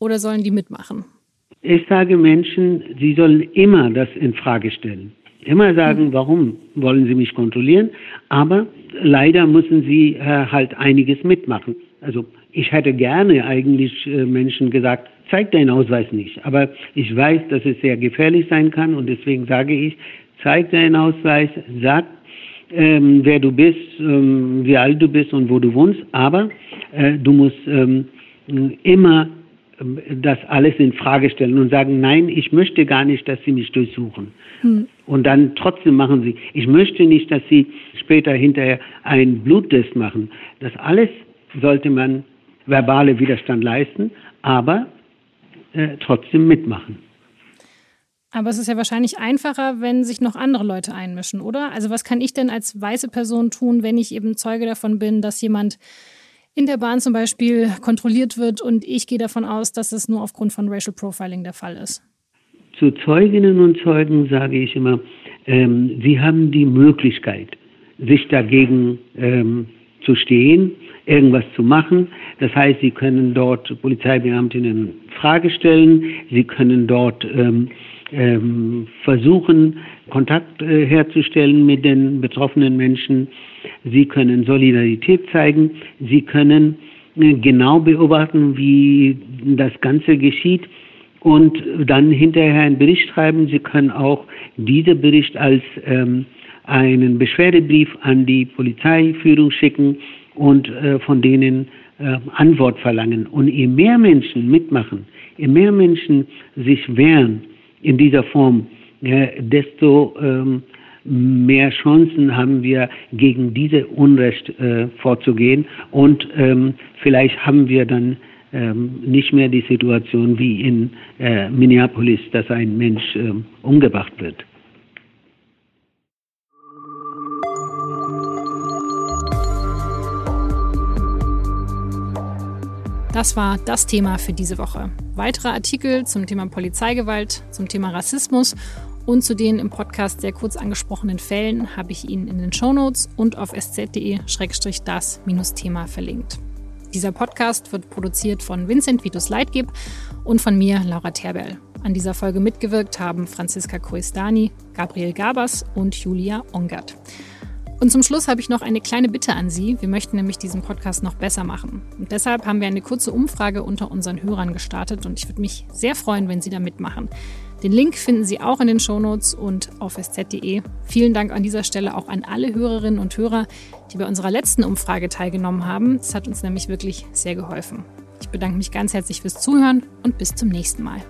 oder sollen die mitmachen? Ich sage Menschen, sie sollen immer das in Frage stellen. Immer sagen, warum wollen Sie mich kontrollieren? Aber leider müssen Sie halt einiges mitmachen. Also ich hätte gerne eigentlich Menschen gesagt, zeig deinen Ausweis nicht. Aber ich weiß, dass es sehr gefährlich sein kann, und deswegen sage ich, zeig deinen Ausweis, sag, wer du bist, wie alt du bist und wo du wohnst. Aber du musst immer das alles in Frage stellen und sagen, nein, ich möchte gar nicht, dass Sie mich durchsuchen. Hm. Und dann trotzdem machen Sie, ich möchte nicht, dass Sie später hinterher einen Bluttest machen. Das alles sollte man verbale Widerstand leisten, aber trotzdem mitmachen. Aber es ist ja wahrscheinlich einfacher, wenn sich noch andere Leute einmischen, oder? Also was kann ich denn als weiße Person tun, wenn ich eben Zeuge davon bin, dass jemand in der Bahn zum Beispiel kontrolliert wird. Und ich gehe davon aus, dass es nur aufgrund von Racial Profiling der Fall ist. Zu Zeuginnen und Zeugen sage ich immer, sie haben die Möglichkeit, sich dagegen zu stehen, irgendwas zu machen. Das heißt, sie können dort Polizeibeamtinnen in Frage stellen, sie können dort versuchen, Kontakt herzustellen mit den betroffenen Menschen, sie können Solidarität zeigen, sie können genau beobachten, wie das Ganze geschieht und dann hinterher einen Bericht schreiben. Sie können auch diesen Bericht als einen Beschwerdebrief an die Polizeiführung schicken und von denen Antwort verlangen. Und je mehr Menschen mitmachen, je mehr Menschen sich wehren in dieser Form, desto mehr Chancen haben wir, gegen dieses Unrecht vorzugehen. Und vielleicht haben wir dann nicht mehr die Situation wie in Minneapolis, dass ein Mensch umgebracht wird. Das war das Thema für diese Woche. Weitere Artikel zum Thema Polizeigewalt, zum Thema Rassismus und zu den im Podcast sehr kurz angesprochenen Fällen habe ich Ihnen in den Shownotes und auf sz.de/das-Thema verlinkt. Dieser Podcast wird produziert von Vincent Vitus Leitgeb und von mir, Laura Terbell. An dieser Folge mitgewirkt haben Franziska Koestani, Gabriel Gabas und Julia Ongert. Und zum Schluss habe ich noch eine kleine Bitte an Sie. Wir möchten nämlich diesen Podcast noch besser machen. Und deshalb haben wir eine kurze Umfrage unter unseren Hörern gestartet und ich würde mich sehr freuen, wenn Sie da mitmachen. Den Link finden Sie auch in den Shownotes und auf sz.de. Vielen Dank an dieser Stelle auch an alle Hörerinnen und Hörer, die bei unserer letzten Umfrage teilgenommen haben. Das hat uns nämlich wirklich sehr geholfen. Ich bedanke mich ganz herzlich fürs Zuhören und bis zum nächsten Mal.